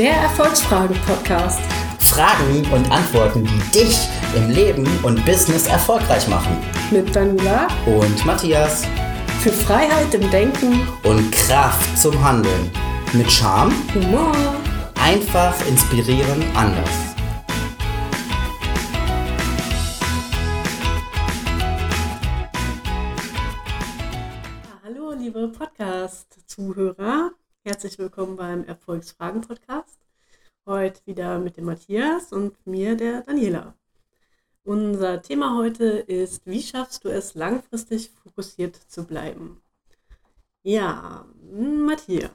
Der Erfolgsfragen-Podcast. Fragen und Antworten, die dich im Leben und Business erfolgreich machen. Mit Daniela und Matthias. Für Freiheit im Denken und Kraft zum Handeln. Mit Charme, Humor, einfach inspirieren, anders. Hallo liebe Podcast-Zuhörer, herzlich willkommen beim Erfolgsfragen-Podcast. Heute wieder mit dem Matthias und mir, der Daniela. Unser Thema heute ist, wie schaffst du es, langfristig fokussiert zu bleiben? Ja, Matthias.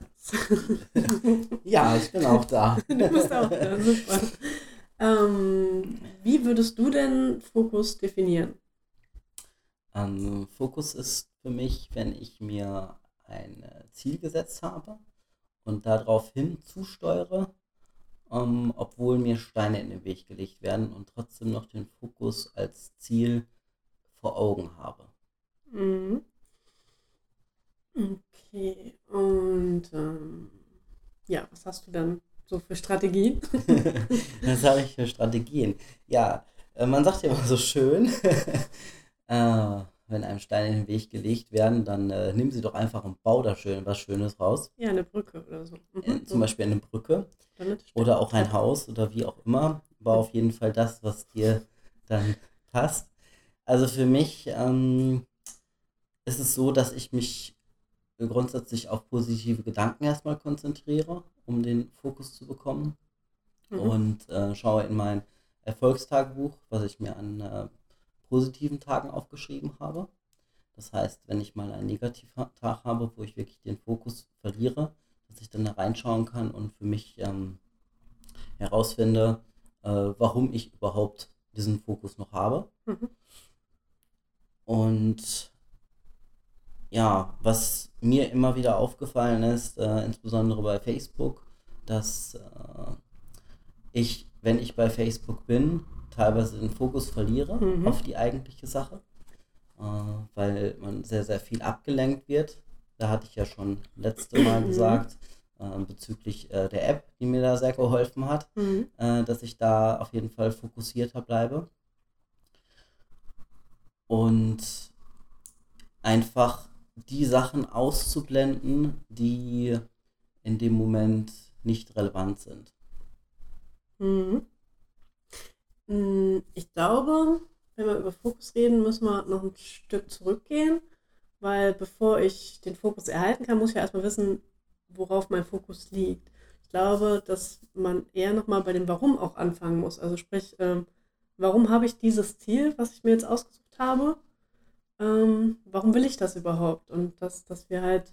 Ja, ich bin auch da. Du bist auch da, super. Wie würdest du denn Fokus definieren? Fokus ist für mich, wenn ich mir ein Ziel gesetzt habe und daraufhin zusteuere, obwohl mir Steine in den Weg gelegt werden und trotzdem noch den Fokus als Ziel vor Augen habe. Mhm. Okay, und ja, was hast du dann so für Strategien? Was habe ich für Strategien? Ja, man sagt ja immer so schön, wenn einem Steine in den Weg gelegt werden, dann nehmen sie doch einfach und bau da schön was Schönes raus. Ja, eine Brücke oder so. Zum Beispiel eine Brücke oder auch ein Haus oder wie auch immer. War auf jeden Fall das, was dir dann passt. Also für mich ist es so, dass ich mich grundsätzlich auf positive Gedanken erstmal konzentriere, um den Fokus zu bekommen, und schaue in mein Erfolgstagebuch, was ich mir an positiven Tagen aufgeschrieben habe. Das heißt, wenn ich mal einen negativen Tag habe, wo ich wirklich den Fokus verliere, dass ich dann da reinschauen kann und für mich herausfinde, warum ich überhaupt diesen Fokus noch habe. Mhm. Und ja, was mir immer wieder aufgefallen ist, insbesondere bei Facebook, dass ich, wenn ich bei Facebook bin, teilweise den Fokus verliere auf die eigentliche Sache, weil man sehr, sehr viel abgelenkt wird. Da hatte ich ja schon letzte Mal gesagt, bezüglich der App, die mir da sehr geholfen hat, dass ich da auf jeden Fall fokussierter bleibe. Und einfach die Sachen auszublenden, die in dem Moment nicht relevant sind. Ich glaube, wenn wir über Fokus reden, müssen wir noch ein Stück zurückgehen, weil bevor ich den Fokus erhalten kann, muss ich ja erstmal wissen, worauf mein Fokus liegt. Ich glaube, dass man eher nochmal bei dem Warum auch anfangen muss. Also sprich, warum habe ich dieses Ziel, was ich mir jetzt ausgesucht habe? Warum will ich das überhaupt? Und dass wir halt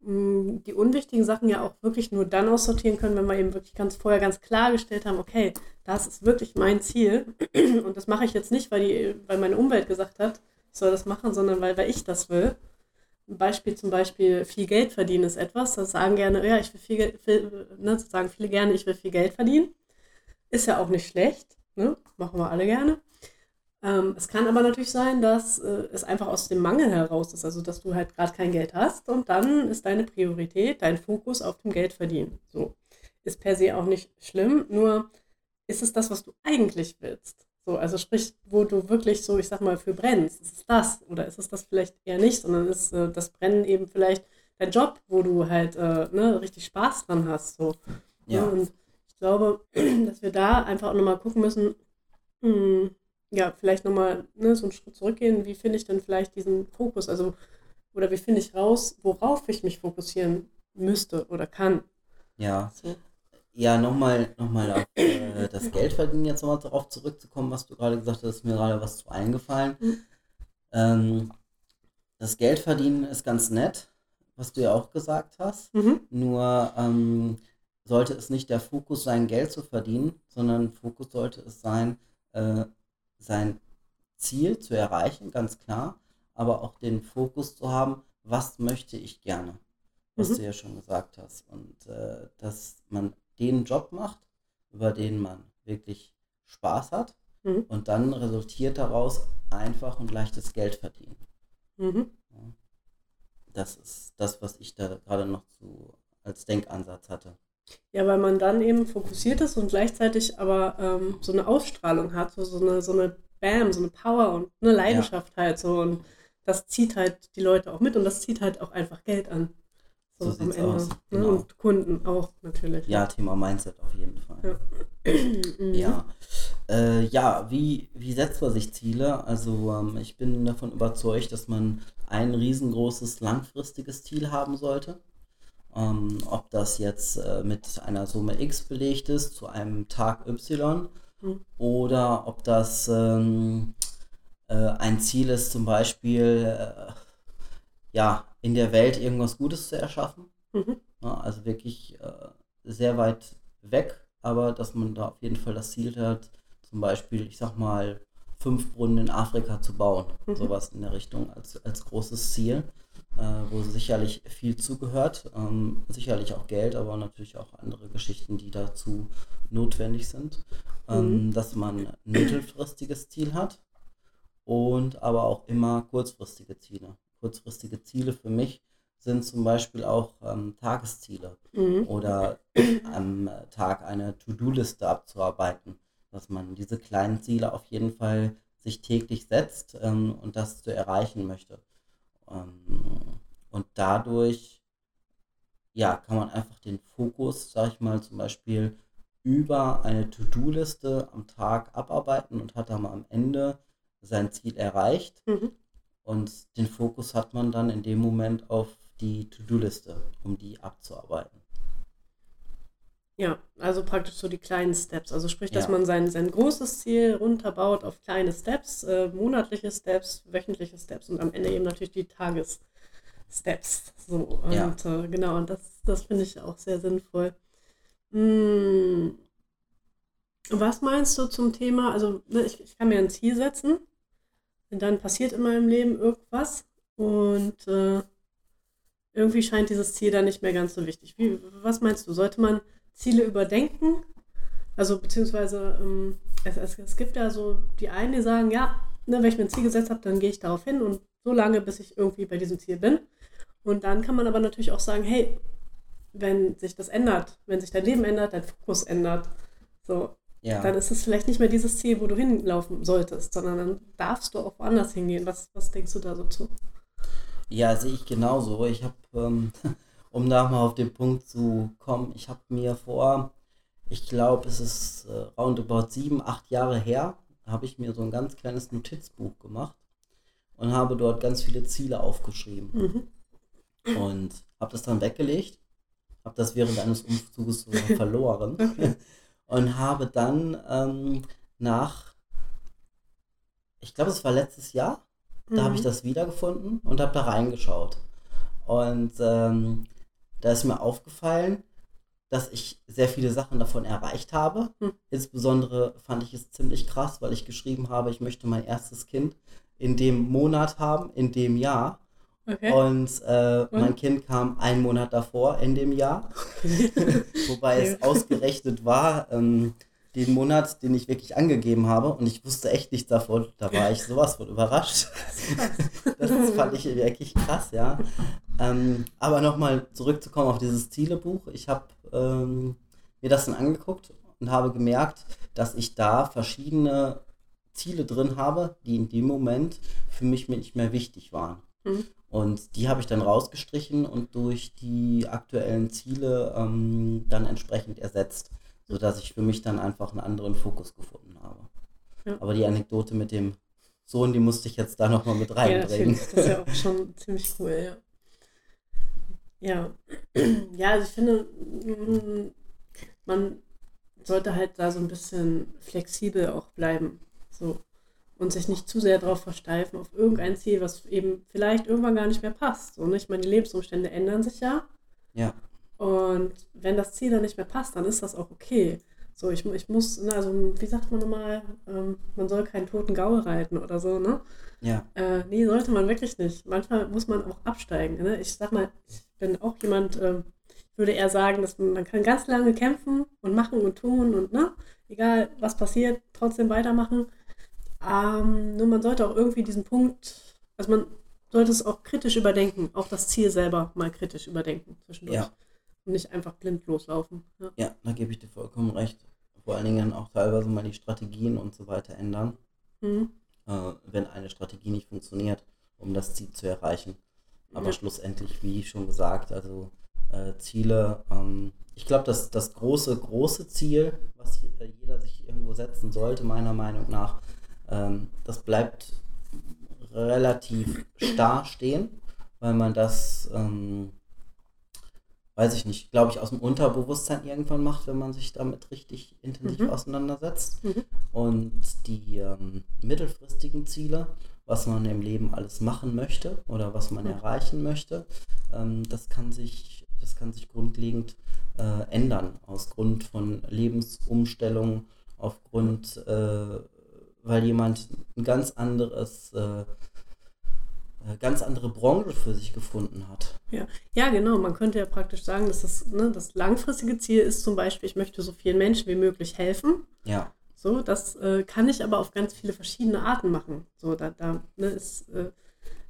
die unwichtigen Sachen ja auch wirklich nur dann aussortieren können, wenn wir eben wirklich vorher ganz klargestellt haben, okay, das ist wirklich mein Ziel und das mache ich jetzt nicht, weil meine Umwelt gesagt hat, ich soll das machen, sondern weil ich das will. Ein Beispiel zum Beispiel, viel Geld verdienen ist etwas, das sagen gerne, ja, ich will viel Geld, sagen viele gerne, ich will viel Geld verdienen. Ist ja auch nicht schlecht, ne? Machen wir alle gerne. Es kann aber natürlich sein, dass es einfach aus dem Mangel heraus ist, also dass du halt gerade kein Geld hast und dann ist deine Priorität, dein Fokus auf dem Geldverdienen. So. Ist per se auch nicht schlimm, nur ist es das, was du eigentlich willst? So, also sprich, wo du wirklich so, ich sag mal, für brennst, ist es das oder ist es das vielleicht eher nicht, sondern ist das Brennen eben vielleicht dein Job, wo du halt richtig Spaß dran hast. So. Ja. Und ich glaube, dass wir da einfach auch nochmal gucken müssen, ja, vielleicht nochmal so einen Schritt zurückgehen, wie finde ich denn vielleicht diesen Fokus, also oder wie finde ich raus, worauf ich mich fokussieren müsste oder kann. Ja, so. Ja, nochmal auf das Geldverdienen jetzt nochmal darauf zurückzukommen, was du gerade gesagt hast, ist mir gerade was zu eingefallen. Das Geldverdienen ist ganz nett, was du ja auch gesagt hast, nur sollte es nicht der Fokus sein, Geld zu verdienen, sondern Fokus sollte es sein, sein Ziel zu erreichen, ganz klar, aber auch den Fokus zu haben, was möchte ich gerne, was du ja schon gesagt hast. Und dass man den Job macht, über den man wirklich Spaß hat und dann resultiert daraus einfach und leichtes Geld verdienen. Ja. Das ist das, was ich da gerade noch als Denkansatz hatte. Ja, weil man dann eben fokussiert ist und gleichzeitig aber so eine Ausstrahlung hat, so eine Bam, so eine Power und eine Leidenschaft halt so. Und das zieht halt die Leute auch mit und das zieht halt auch einfach Geld an. So am Ende. Aus. Genau. Ne? Und Kunden auch natürlich. Ja, Thema Mindset auf jeden Fall. Ja. Ja. Wie setzt man sich Ziele? Also ich bin davon überzeugt, dass man ein riesengroßes langfristiges Ziel haben sollte. Ob das jetzt mit einer Summe X belegt ist, zu einem Tag Y, oder ob das ein Ziel ist, zum Beispiel in der Welt irgendwas Gutes zu erschaffen. Mhm. Ja, also wirklich sehr weit weg, aber dass man da auf jeden Fall das Ziel hat, zum Beispiel, ich sag mal, 5 Brunnen in Afrika zu bauen, sowas in der Richtung als großes Ziel, wo sicherlich viel zugehört, sicherlich auch Geld, aber natürlich auch andere Geschichten, die dazu notwendig sind, dass man ein mittelfristiges Ziel hat und aber auch immer kurzfristige Ziele. Kurzfristige Ziele für mich sind zum Beispiel auch Tagesziele oder am Tag eine To-Do-Liste abzuarbeiten, dass man diese kleinen Ziele auf jeden Fall sich täglich setzt und das zu erreichen möchte. Und dadurch kann man einfach den Fokus, sag ich mal, zum Beispiel über eine To-Do-Liste am Tag abarbeiten und hat dann am Ende sein Ziel erreicht. Mhm. Und den Fokus hat man dann in dem Moment auf die To-Do-Liste, um die abzuarbeiten. Ja, also praktisch so die kleinen Steps. Also sprich, dass man sein großes Ziel runterbaut auf kleine Steps, monatliche Steps, wöchentliche Steps und am Ende eben natürlich die Tagessteps. So, und genau, und das finde ich auch sehr sinnvoll. Was meinst du zum Thema, also ich kann mir ein Ziel setzen und dann passiert in meinem Leben irgendwas und irgendwie scheint dieses Ziel dann nicht mehr ganz so wichtig. Was meinst du, sollte man Ziele überdenken? Also beziehungsweise es gibt ja so die einen, die sagen, wenn ich mir ein Ziel gesetzt habe, dann gehe ich darauf hin und so lange, bis ich irgendwie bei diesem Ziel bin. Und dann kann man aber natürlich auch sagen, hey, wenn sich das ändert, wenn sich dein Leben ändert, dein Fokus ändert, so, dann ist es vielleicht nicht mehr dieses Ziel, wo du hinlaufen solltest, sondern dann darfst du auch woanders hingehen. Was denkst du da so zu? Ja, sehe ich genauso. Ich habe, um da mal auf den Punkt zu kommen, ich habe mir vor, ich glaube, es ist roundabout 7, 8 Jahre her, habe ich mir so ein ganz kleines Notizbuch gemacht und habe dort ganz viele Ziele aufgeschrieben. Und habe das dann weggelegt, habe das während eines Umzuges verloren und habe dann nach, ich glaube, es war letztes Jahr, da habe ich das wiedergefunden und habe da reingeschaut. Und da ist mir aufgefallen, dass ich sehr viele Sachen davon erreicht habe. Insbesondere fand ich es ziemlich krass, weil ich geschrieben habe, ich möchte mein erstes Kind in dem Monat haben, in dem Jahr. Okay. Und mein Kind kam 1 Monat davor in dem Jahr, wobei es ausgerechnet war, den Monat, den ich wirklich angegeben habe, und ich wusste echt nichts davon, da war ich sowas von überrascht. Das fand ich wirklich krass, ja. Aber nochmal zurückzukommen auf dieses Zielebuch, ich habe mir das dann angeguckt und habe gemerkt, dass ich da verschiedene Ziele drin habe, die in dem Moment für mich nicht mehr wichtig waren. Und die habe ich dann rausgestrichen und durch die aktuellen Ziele dann entsprechend ersetzt, sodass ich für mich dann einfach einen anderen Fokus gefunden habe. Ja. Aber die Anekdote mit dem Sohn, die musste ich jetzt da nochmal mit reinbringen. Ja, das ist ja auch schon ziemlich cool, ja. Ja, also ich finde, man sollte halt da so ein bisschen flexibel auch bleiben, so. Und sich nicht zu sehr darauf versteifen, auf irgendein Ziel, was eben vielleicht irgendwann gar nicht mehr passt. So, ich meine, die Lebensumstände ändern sich ja. Ja. Und wenn das Ziel dann nicht mehr passt, dann ist das auch okay. So, ich muss, also wie sagt man nochmal, man soll keinen toten Gaul reiten oder so, ne? Ja. Nee, sollte man wirklich nicht. Manchmal muss man auch absteigen, ne? Ich sag mal, ich bin auch jemand, ich würde eher sagen, dass man kann ganz lange kämpfen und machen und tun und, ne? Egal, was passiert, trotzdem weitermachen. Nur man sollte auch irgendwie diesen Punkt, also man sollte es auch kritisch überdenken, auch das Ziel selber mal kritisch überdenken zwischendurch. Ja. und nicht einfach blind loslaufen. Ja, da gebe ich dir vollkommen recht. Vor allen Dingen auch teilweise mal die Strategien und so weiter ändern, wenn eine Strategie nicht funktioniert, um das Ziel zu erreichen. Aber schlussendlich, wie schon gesagt, also Ziele, ich glaube, dass das große Ziel, was jeder sich irgendwo setzen sollte, meiner Meinung nach, das bleibt relativ starr stehen, weil man das, weiß ich nicht, glaube ich, aus dem Unterbewusstsein irgendwann macht, wenn man sich damit richtig intensiv auseinandersetzt. Und die mittelfristigen Ziele, was man im Leben alles machen möchte oder was man erreichen möchte, das kann sich grundlegend ändern, aus Grund von Lebensumstellungen, aufgrund, weil jemand ein ganz andere Branche für sich gefunden hat. Ja, genau. Man könnte ja praktisch sagen, dass das langfristige Ziel ist zum Beispiel, ich möchte so vielen Menschen wie möglich helfen. Ja. So, das kann ich aber auf ganz viele verschiedene Arten machen. So,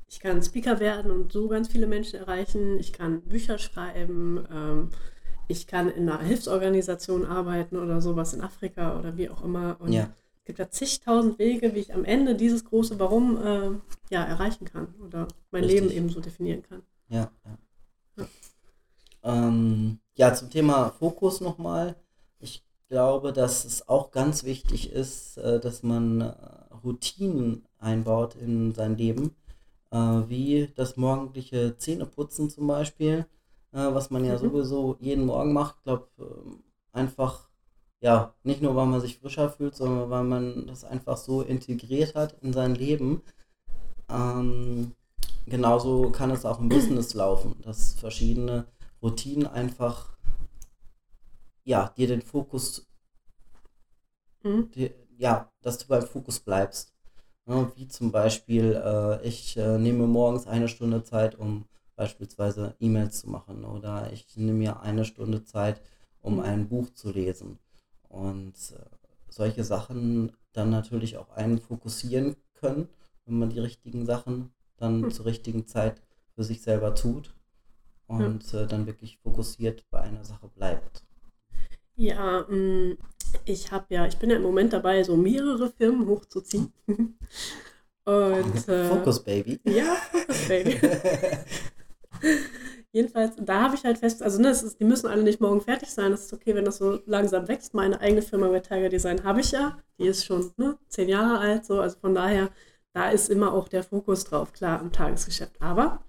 ich kann Speaker werden und so ganz viele Menschen erreichen. Ich kann Bücher schreiben. Ich kann in einer Hilfsorganisation arbeiten oder sowas in Afrika oder wie auch immer. Und es gibt ja zigtausend Wege, wie ich am Ende dieses große Warum erreichen kann oder mein Leben eben so definieren kann. Ja. Zum Thema Fokus nochmal. Ich glaube, dass es auch ganz wichtig ist, dass man Routinen einbaut in sein Leben, wie das morgendliche Zähneputzen zum Beispiel, was man ja sowieso jeden Morgen macht. Ich glaube, einfach, ja, nicht nur, weil man sich frischer fühlt, sondern weil man das einfach so integriert hat in sein Leben. Genauso kann es auch im Business laufen, dass verschiedene Routinen einfach, ja, dir den Fokus, dass du beim Fokus bleibst. Wie zum Beispiel, ich nehme morgens eine Stunde Zeit, um beispielsweise E-Mails zu machen, oder ich nehme mir eine Stunde Zeit, um ein Buch zu lesen. Und solche Sachen dann natürlich auch einen fokussieren können, wenn man die richtigen Sachen dann zur richtigen Zeit für sich selber tut und dann wirklich fokussiert bei einer Sache bleibt. Ja, ich bin ja im Moment dabei, so mehrere Firmen hochzuziehen. Und, Focus Baby. Ja, Focus Baby. Jedenfalls, da habe ich halt fest, also die müssen alle nicht morgen fertig sein, das ist okay, wenn das so langsam wächst. Meine eigene Firma bei Tiger Design habe ich ja, die ist schon 10 Jahre alt, so, also von daher, da ist immer auch der Fokus drauf, klar, am Tagesgeschäft. Aber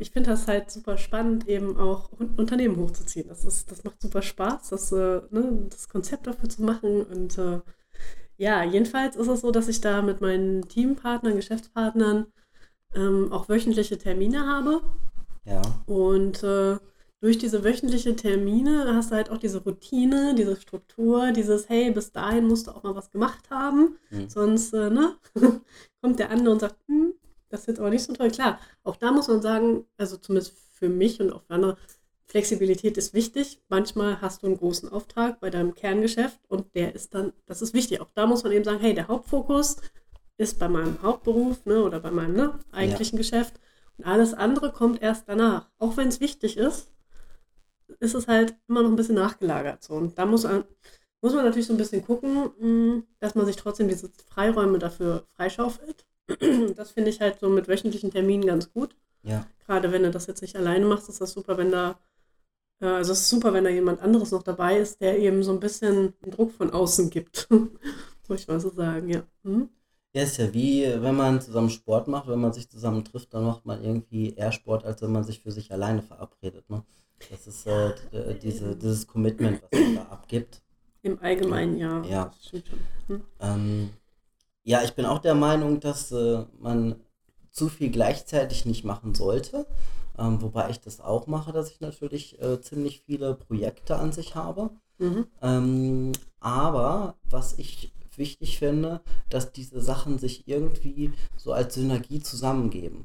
ich finde das halt super spannend, eben auch Unternehmen hochzuziehen. Das macht super Spaß, das Konzept dafür zu machen. Und jedenfalls ist es so, dass ich da mit meinen Teampartnern, Geschäftspartnern auch wöchentliche Termine habe. Ja. Und durch diese wöchentlichen Termine hast du halt auch diese Routine, diese Struktur, dieses, hey, bis dahin musst du auch mal was gemacht haben. Sonst kommt der andere und sagt, das ist jetzt aber nicht so toll. Klar, auch da muss man sagen, also zumindest für mich und auch für andere, Flexibilität ist wichtig. Manchmal hast du einen großen Auftrag bei deinem Kerngeschäft und der ist dann, das ist wichtig. Auch da muss man eben sagen, hey, der Hauptfokus ist bei meinem Hauptberuf oder bei meinem eigentlichen Geschäft und alles andere kommt erst danach. Auch wenn es wichtig ist, ist es halt immer noch ein bisschen nachgelagert. So. Und da muss man natürlich so ein bisschen gucken, dass man sich trotzdem diese Freiräume dafür freischaufelt. Das finde ich halt so mit wöchentlichen Terminen ganz gut. Ja. Gerade wenn du das jetzt nicht alleine machst, ist das super, wenn da jemand anderes noch dabei ist, der eben so ein bisschen Druck von außen gibt. Muss ich mal so sagen, ja. Ja, ist ja wie, wenn man zusammen Sport macht, wenn man sich zusammen trifft, dann macht man irgendwie eher Sport, als wenn man sich für sich alleine verabredet. Ne? Das ist dieses Commitment, was man da abgibt. Im Allgemeinen, ja. Ja, ich bin auch der Meinung, dass man zu viel gleichzeitig nicht machen sollte, wobei ich das auch mache, dass ich natürlich ziemlich viele Projekte an sich habe. Aber was ich wichtig finde, dass diese Sachen sich irgendwie so als Synergie zusammengeben.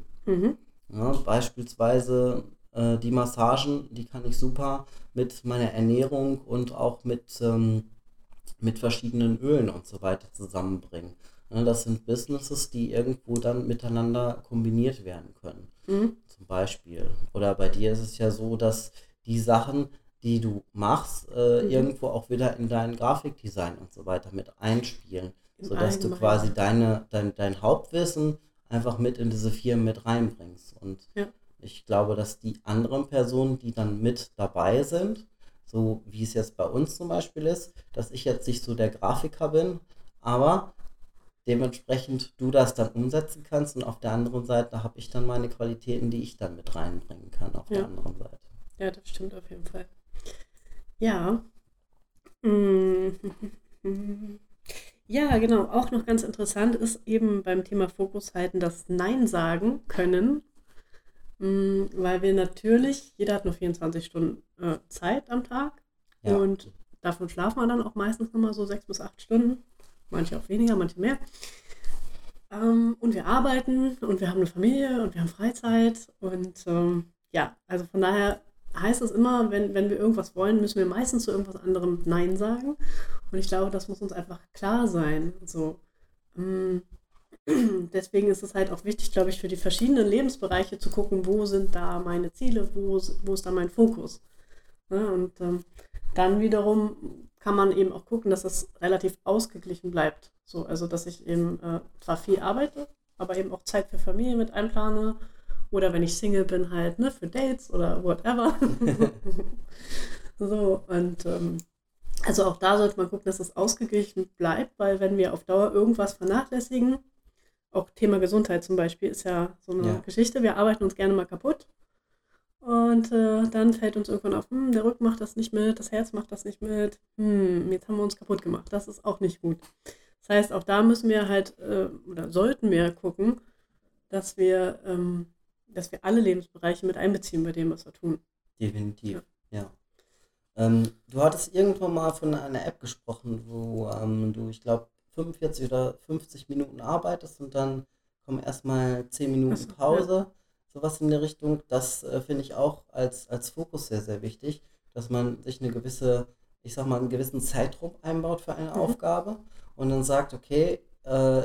Ja, beispielsweise die Massagen, die kann ich super mit meiner Ernährung und auch mit verschiedenen Ölen und so weiter zusammenbringen. Das sind Businesses, die irgendwo dann miteinander kombiniert werden können, zum Beispiel. Oder bei dir ist es ja so, dass die Sachen, die du machst, irgendwo auch wieder in dein Grafikdesign und so weiter mit einspielen, sodass du quasi dein Hauptwissen einfach mit in diese Firmen mit reinbringst. Und ich glaube, dass die anderen Personen, die dann mit dabei sind, so wie es jetzt bei uns zum Beispiel ist, dass ich jetzt nicht so der Grafiker bin, aber dementsprechend du das dann umsetzen kannst, und auf der anderen Seite habe ich dann meine Qualitäten, die ich dann mit reinbringen kann auf der anderen Seite. Ja, das stimmt auf jeden Fall. Ja. Ja, genau. Auch noch ganz interessant ist eben beim Thema Fokus halten, das Nein sagen können, weil wir natürlich, jeder hat nur 24 Stunden Zeit am Tag und davon schlafen wir dann auch meistens nochmal so 6 bis 8 Stunden, manche auch weniger, manche mehr. Und wir arbeiten und wir haben eine Familie und wir haben Freizeit und also von daher heißt es immer, wenn wir irgendwas wollen, müssen wir meistens zu irgendwas anderem Nein sagen. Und ich glaube, das muss uns einfach klar sein. So. Deswegen ist es halt auch wichtig, glaube ich, für die verschiedenen Lebensbereiche zu gucken, wo sind da meine Ziele, wo ist da mein Fokus. Ja, und dann wiederum kann man eben auch gucken, dass das relativ ausgeglichen bleibt. So, also, dass ich eben zwar viel arbeite, aber eben auch Zeit für Familie mit einplane. Oder wenn ich Single bin, halt, ne, für Dates oder whatever. So, und also auch da sollte man gucken, dass es ausgeglichen bleibt, weil wenn wir auf Dauer irgendwas vernachlässigen, auch Thema Gesundheit zum Beispiel ist ja so eine Geschichte, wir arbeiten uns gerne mal kaputt und dann fällt uns irgendwann auf, der Rücken macht das nicht mit, das Herz macht das nicht mit, jetzt haben wir uns kaputt gemacht, das ist auch nicht gut. Das heißt, auch da müssen wir halt, oder sollten wir gucken, dass wir alle Lebensbereiche mit einbeziehen bei dem, was wir tun. Definitiv, ja. Du hattest irgendwann mal von einer App gesprochen, wo du, ich glaube, 45 oder 50 Minuten arbeitest und dann kommen erstmal 10 Minuten Pause, sowas in der Richtung. Das finde ich auch als Fokus sehr, sehr wichtig, dass man sich eine gewisse, ich sag mal, einen gewissen Zeitraum einbaut für eine Aufgabe und dann sagt, okay,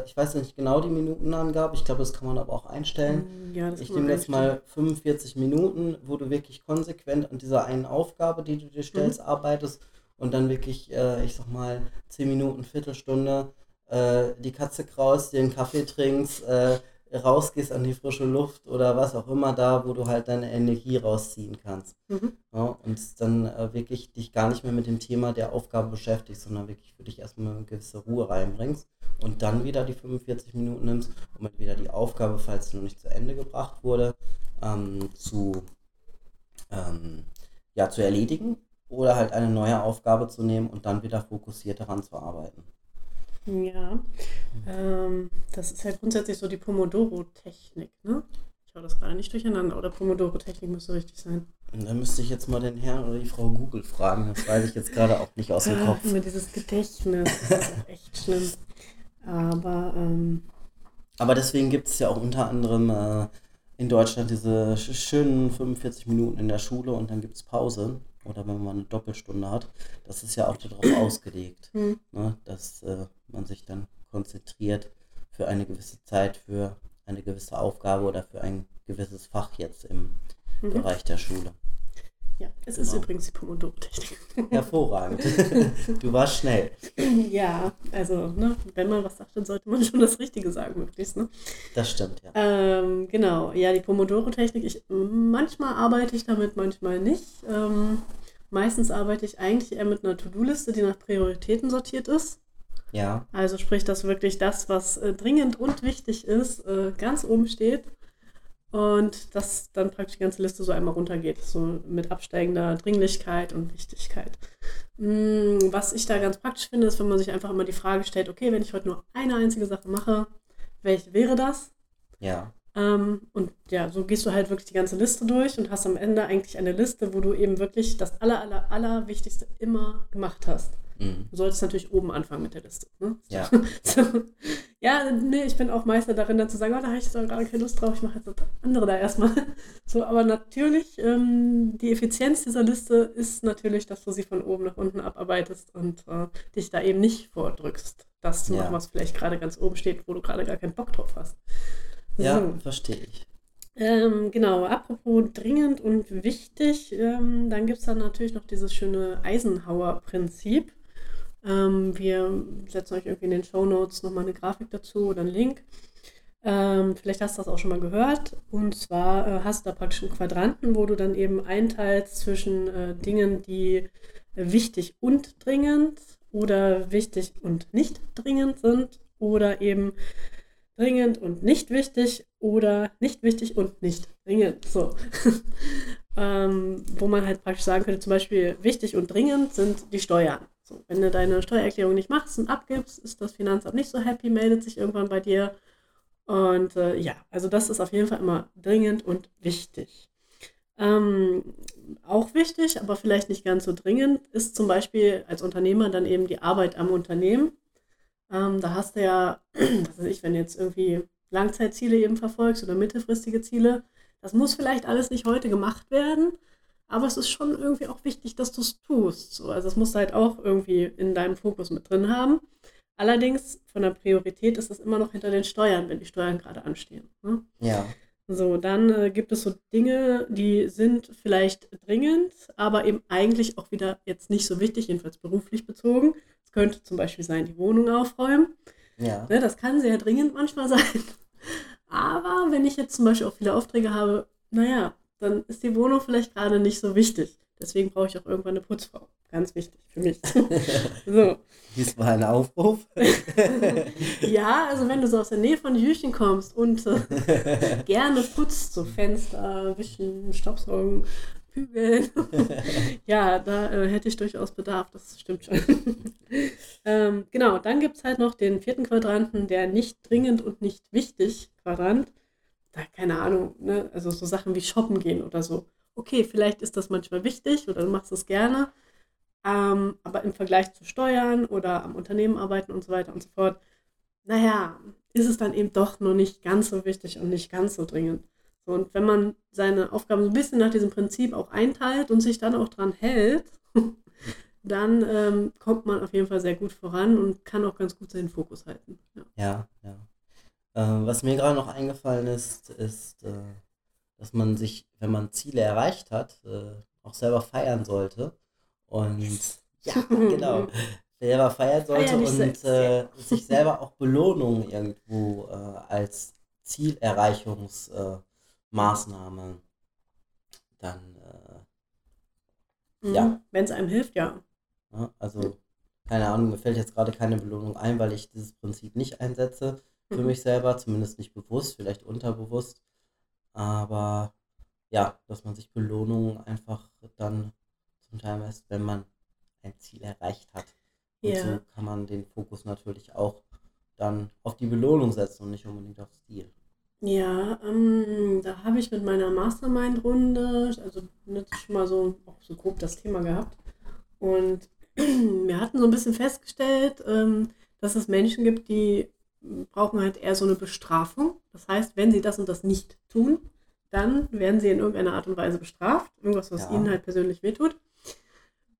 ich weiß nicht genau die Minutenangabe, ich glaube, das kann man aber auch einstellen. Ja, ich nehme jetzt mal 45 Minuten, wo du wirklich konsequent an dieser einen Aufgabe, die du dir stellst, arbeitest und dann wirklich, ich sag mal, 10 Minuten, Viertelstunde die Katze kraust, dir einen Kaffee trinkst, rausgehst an die frische Luft oder was auch immer da, wo du halt deine Energie rausziehen kannst. Ja, und dann wirklich dich gar nicht mehr mit dem Thema der Aufgabe beschäftigst, sondern wirklich für dich erstmal eine gewisse Ruhe reinbringst. Und dann wieder die 45 Minuten nimmst, um wieder die Aufgabe, falls sie noch nicht zu Ende gebracht wurde, zu erledigen oder halt eine neue Aufgabe zu nehmen und dann wieder fokussiert daran zu arbeiten. Ja, das ist ja grundsätzlich so die Pomodoro-Technik, ne? Ich hau das gerade nicht durcheinander, oder Pomodoro-Technik müsste richtig sein. Da müsste ich jetzt mal den Herrn oder die Frau Google fragen, das weiß ich jetzt gerade auch nicht aus dem Kopf. Immer dieses Gedächtnis, das ist echt schlimm. Aber deswegen gibt es ja auch unter anderem in Deutschland diese schönen 45 Minuten in der Schule und dann gibt es Pause oder wenn man eine Doppelstunde hat, das ist ja auch darauf ausgelegt, ne, dass man sich dann konzentriert für eine gewisse Zeit, für eine gewisse Aufgabe oder für ein gewisses Fach jetzt im Bereich der Schule. Ja, es ist übrigens die Pomodoro-Technik. Hervorragend. Du warst schnell. Ja, also ne, wenn man was sagt, dann sollte man schon das Richtige sagen, möglichst. Ne? Das stimmt, ja. Genau, ja, die Pomodoro-Technik, manchmal arbeite ich damit, manchmal nicht. Meistens arbeite ich eigentlich eher mit einer To-Do-Liste, die nach Prioritäten sortiert ist. Ja. Also sprich, dass wirklich das, was dringend und wichtig ist, ganz oben steht. Und dass dann praktisch die ganze Liste so einmal runtergeht, so mit absteigender Dringlichkeit und Wichtigkeit. Was ich da ganz praktisch finde, ist, wenn man sich einfach immer die Frage stellt, okay, wenn ich heute nur eine einzige Sache mache, welche wäre das? Ja. Und ja, so gehst du halt wirklich die ganze Liste durch und hast am Ende eigentlich eine Liste, wo du eben wirklich das Allerwichtigste immer gemacht hast. Du solltest natürlich oben anfangen mit der Liste. Ne? Ja. Ja, nee, ich bin auch Meister darin, dann zu sagen, oh, da habe ich gerade keine Lust drauf, ich mache jetzt das andere da erstmal. So, aber natürlich, die Effizienz dieser Liste ist natürlich, dass du sie von oben nach unten abarbeitest und dich da eben nicht vordrückst, das zu machen, was vielleicht gerade ganz oben steht, wo du gerade gar keinen Bock drauf hast. So. Ja, verstehe ich. Genau, apropos dringend und wichtig, dann gibt es dann natürlich noch dieses schöne Eisenhower-Prinzip. Wir setzen euch irgendwie in den Shownotes nochmal eine Grafik dazu oder einen Link. Vielleicht hast du das auch schon mal gehört. Und zwar hast du da praktisch einen Quadranten, wo du dann eben einteilst zwischen Dingen, die wichtig und dringend oder wichtig und nicht dringend sind oder eben dringend und nicht wichtig oder nicht wichtig und nicht dringend. So. Wo man halt praktisch sagen könnte, zum Beispiel wichtig und dringend sind die Steuern. So, wenn du deine Steuererklärung nicht machst und abgibst, ist das Finanzamt nicht so happy, meldet sich irgendwann bei dir. Und also das ist auf jeden Fall immer dringend und wichtig. Auch wichtig, aber vielleicht nicht ganz so dringend, ist zum Beispiel als Unternehmer dann eben die Arbeit am Unternehmen. Da hast du ja, was weiß ich, wenn du jetzt irgendwie Langzeitziele eben verfolgst oder mittelfristige Ziele, das muss vielleicht alles nicht heute gemacht werden, aber es ist schon irgendwie auch wichtig, dass du es tust. So, also das musst du halt auch irgendwie in deinem Fokus mit drin haben. Allerdings von der Priorität ist es immer noch hinter den Steuern, wenn die Steuern gerade anstehen. Ne? Ja. So, dann gibt es so Dinge, die sind vielleicht dringend, aber eben eigentlich auch wieder jetzt nicht so wichtig, jedenfalls beruflich bezogen. Es könnte zum Beispiel sein, die Wohnung aufräumen. Ja. Ne, das kann sehr dringend manchmal sein. Aber wenn ich jetzt zum Beispiel auch viele Aufträge habe, naja, dann ist die Wohnung vielleicht gerade nicht so wichtig. Deswegen brauche ich auch irgendwann eine Putzfrau. Ganz wichtig für mich. So. Diesmal ein Aufruf. Ja, also wenn du so aus der Nähe von Jüchen kommst und gerne putzt, so Fenster, Wischen, Staubsaugen, Bügeln. Ja, da hätte ich durchaus Bedarf, das stimmt schon. Genau, dann gibt es halt noch den 4. Quadranten, der nicht dringend und nicht wichtig Quadrant. Da, keine Ahnung, ne? Also so Sachen wie shoppen gehen oder so. Okay, vielleicht ist das manchmal wichtig oder du machst es gerne, aber im Vergleich zu Steuern oder am Unternehmen arbeiten und so weiter und so fort, naja, ist es dann eben doch noch nicht ganz so wichtig und nicht ganz so dringend. So, und wenn man seine Aufgaben so ein bisschen nach diesem Prinzip auch einteilt und sich dann auch dran hält, dann kommt man auf jeden Fall sehr gut voran und kann auch ganz gut seinen Fokus halten. Ja. Was mir gerade noch eingefallen ist dass man sich, wenn man Ziele erreicht hat, auch selber feiern sollte. Und ja, genau, selber feiern sollte und sich selber auch Belohnungen irgendwo als Zielerreichungsmaßnahme dann, ja. Wenn es einem hilft, ja. Also, keine Ahnung, mir fällt jetzt gerade keine Belohnung ein, weil ich dieses Prinzip nicht einsetze für mich selber, zumindest nicht bewusst, vielleicht unterbewusst. Aber ja, dass man sich Belohnungen einfach dann zum Teil lässt, wenn man ein Ziel erreicht hat. Yeah. Und so kann man den Fokus natürlich auch dann auf die Belohnung setzen und nicht unbedingt aufs Ziel. Ja, da habe ich mit meiner Mastermind-Runde, also schon mal so grob das Thema gehabt. Und wir hatten so ein bisschen festgestellt, dass es Menschen gibt, die brauchen halt eher so eine Bestrafung. Das heißt, wenn sie das und das nicht tun, dann werden sie in irgendeiner Art und Weise bestraft. Irgendwas, was ihnen halt persönlich wehtut.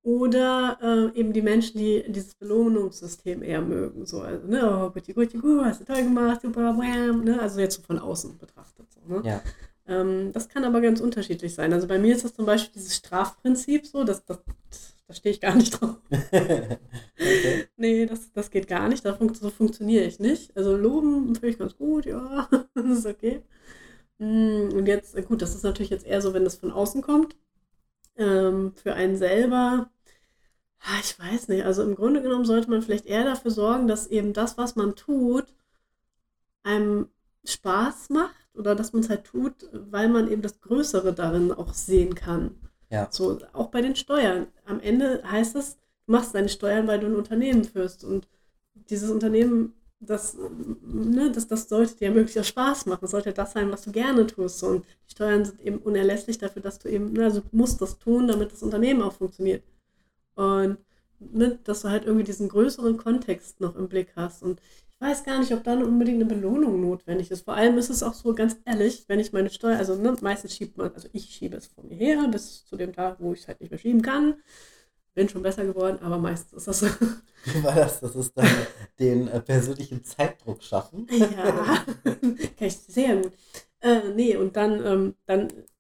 Oder eben die Menschen, die dieses Belohnungssystem eher mögen. So, also, ne, gut, hast du toll gemacht, super, ne? Also jetzt so von außen betrachtet. So, ne? Ja. Das kann aber ganz unterschiedlich sein. Also bei mir ist das zum Beispiel dieses Strafprinzip so, dass da stehe ich gar nicht drauf. Okay. Nee, das geht gar nicht, so funktioniere ich nicht. Also loben finde ich ganz gut, ja, das ist okay. Und jetzt, gut, das ist natürlich jetzt eher so, wenn das von außen kommt. Für einen selber, ich weiß nicht, also im Grunde genommen sollte man vielleicht eher dafür sorgen, dass eben das, was man tut, einem Spaß macht oder dass man es halt tut, weil man eben das Größere darin auch sehen kann. Ja. So, auch bei den Steuern. Am Ende heißt es, du machst deine Steuern, weil du ein Unternehmen führst. Und dieses Unternehmen, das sollte dir möglichst auch Spaß machen. Es sollte das sein, was du gerne tust. Und die Steuern sind eben unerlässlich dafür, dass du eben, also du musst das tun, damit das Unternehmen auch funktioniert. Und dass du halt irgendwie diesen größeren Kontext noch im Blick hast. Und ich weiß gar nicht, ob dann unbedingt eine Belohnung notwendig ist. Vor allem ist es auch so, ganz ehrlich, wenn ich meine Steuer, also meistens ich schiebe es vor mir her bis zu dem Tag, wo ich es halt nicht mehr schieben kann. Bin schon besser geworden, aber meistens ist das so. Wie war das? Das ist dann den persönlichen Zeitdruck schaffen. Ja, kann ich sehr gut. nee, und dann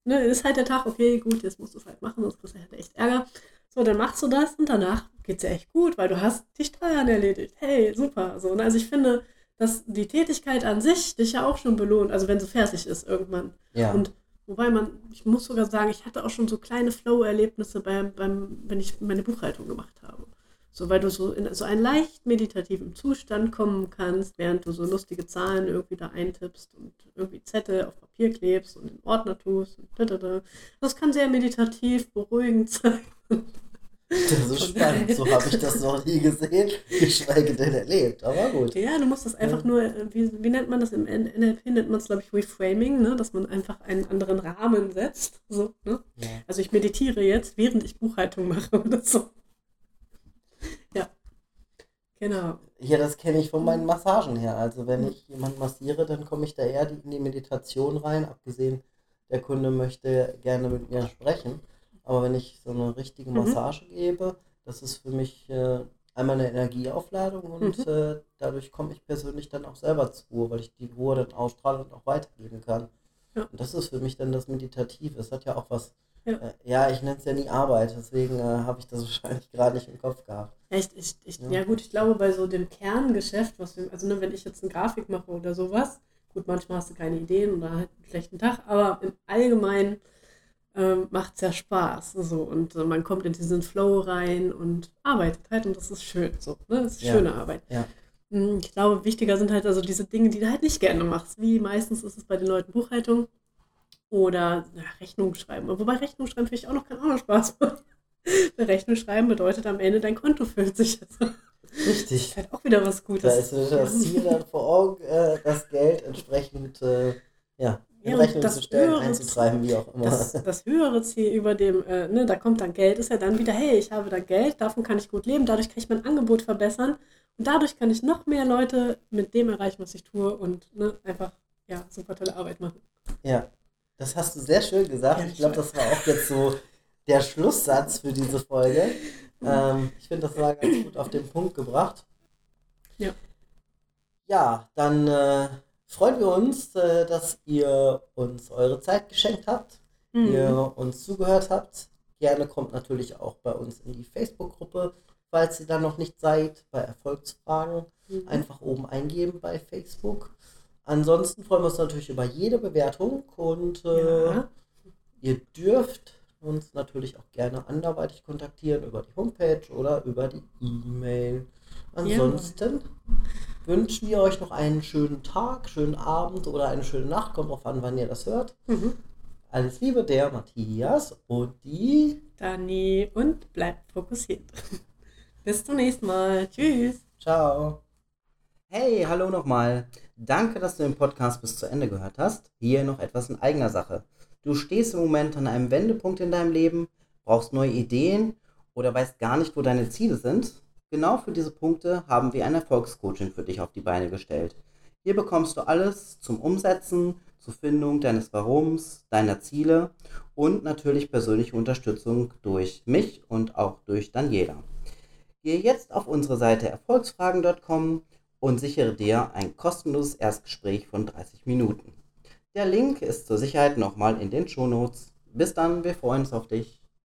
ne, ist halt der Tag, okay, gut, jetzt musst du es halt machen, sonst kriegst du halt echt Ärger. So, dann machst du das und danach geht es ja echt gut, weil du hast dich daran erledigt. Hey, super. So, ne? Also ich finde, dass die Tätigkeit an sich dich ja auch schon belohnt, also wenn sie fertig ist irgendwann. Ja. Und wobei ich muss sogar sagen, ich hatte auch schon so kleine Flow-Erlebnisse, wenn ich meine Buchhaltung gemacht habe. So, weil du so in so einen leicht meditativen Zustand kommen kannst, während du so lustige Zahlen irgendwie da eintippst und irgendwie Zettel auf Papier klebst und in Ordner tust. Und das kann sehr meditativ, beruhigend sein. Das ist so spannend, so habe ich das noch nie gesehen, geschweige denn erlebt, aber gut. Ja, du musst das einfach nur, wie nennt man das im NLP, nennt man es, glaube ich, Reframing, ne? Dass man einfach einen anderen Rahmen setzt. So, ne? Ja. Also ich meditiere jetzt, während ich Buchhaltung mache oder so. Ja, genau. Ja, das kenne ich von meinen Massagen her. Also wenn ich jemanden massiere, dann komme ich da eher in die Meditation rein. Abgesehen, der Kunde möchte gerne mit mir sprechen. Aber wenn ich so eine richtige Massage gebe, das ist für mich einmal eine Energieaufladung und dadurch komme ich persönlich dann auch selber zur Ruhe, weil ich die Ruhe dann ausstrahle und auch weitergeben kann. Ja. Und das ist für mich dann das Meditative. Es hat ja auch was... Ja. Ich nenne es ja nie Arbeit, deswegen habe ich das wahrscheinlich gerade nicht im Kopf gehabt. Echt? Ich glaube, bei so dem Kerngeschäft, wenn ich jetzt eine Grafik mache oder sowas, gut, manchmal hast du keine Ideen oder halt einen schlechten Tag, aber im Allgemeinen macht es ja Spaß. So, und man kommt in diesen Flow rein und arbeitet halt und das ist schön. So, ne? Das ist schöne Arbeit. Ja. Ich glaube, wichtiger sind halt also diese Dinge, die du halt nicht gerne machst, wie meistens ist es bei den Leuten Buchhaltung. Oder Rechnung schreiben. Wobei Rechnung schreiben finde ich kann auch noch Spaß machen. Rechnung schreiben bedeutet am Ende, dein Konto füllt sich. Richtig. Das ist halt auch wieder was Gutes. Da ist das Ziel dann vor Augen, das Geld entsprechend in Rechnung zu stellen, einzutreiben, wie auch immer. Das höhere Ziel über dem, da kommt dann Geld, ist ja dann wieder, hey, ich habe da Geld, davon kann ich gut leben, dadurch kann ich mein Angebot verbessern und dadurch kann ich noch mehr Leute mit dem erreichen, was ich tue und einfach super tolle Arbeit machen. Ja. Das hast du sehr schön gesagt. Ich glaube, das war auch jetzt so der Schlusssatz für diese Folge. Ich finde, das war ganz gut auf den Punkt gebracht. Ja. Ja, dann freuen wir uns, dass ihr uns eure Zeit geschenkt habt, ihr uns zugehört habt. Gerne kommt natürlich auch bei uns in die Facebook-Gruppe, falls ihr da noch nicht seid, bei Erfolgsfragen. Einfach oben eingeben bei Facebook. Ansonsten freuen wir uns natürlich über jede Bewertung und ihr dürft uns natürlich auch gerne anderweitig kontaktieren über die Homepage oder über die E-Mail. Ansonsten wünschen wir euch noch einen schönen Tag, schönen Abend oder eine schöne Nacht. Kommt drauf an, wann ihr das hört. Alles Liebe, der Matthias und die Dani und bleibt fokussiert. Bis zum nächsten Mal. Tschüss. Ciao. Hey, hallo nochmal. Danke, dass du den Podcast bis zu Ende gehört hast. Hier noch etwas in eigener Sache. Du stehst im Moment an einem Wendepunkt in deinem Leben, brauchst neue Ideen oder weißt gar nicht, wo deine Ziele sind? Genau für diese Punkte haben wir ein Erfolgscoaching für dich auf die Beine gestellt. Hier bekommst du alles zum Umsetzen, zur Findung deines Warums, deiner Ziele und natürlich persönliche Unterstützung durch mich und auch durch Daniela. Geh jetzt auf unsere Seite erfolgsfragen.com und sichere dir ein kostenloses Erstgespräch von 30 Minuten. Der Link ist zur Sicherheit nochmal in den Shownotes. Bis dann, wir freuen uns auf dich.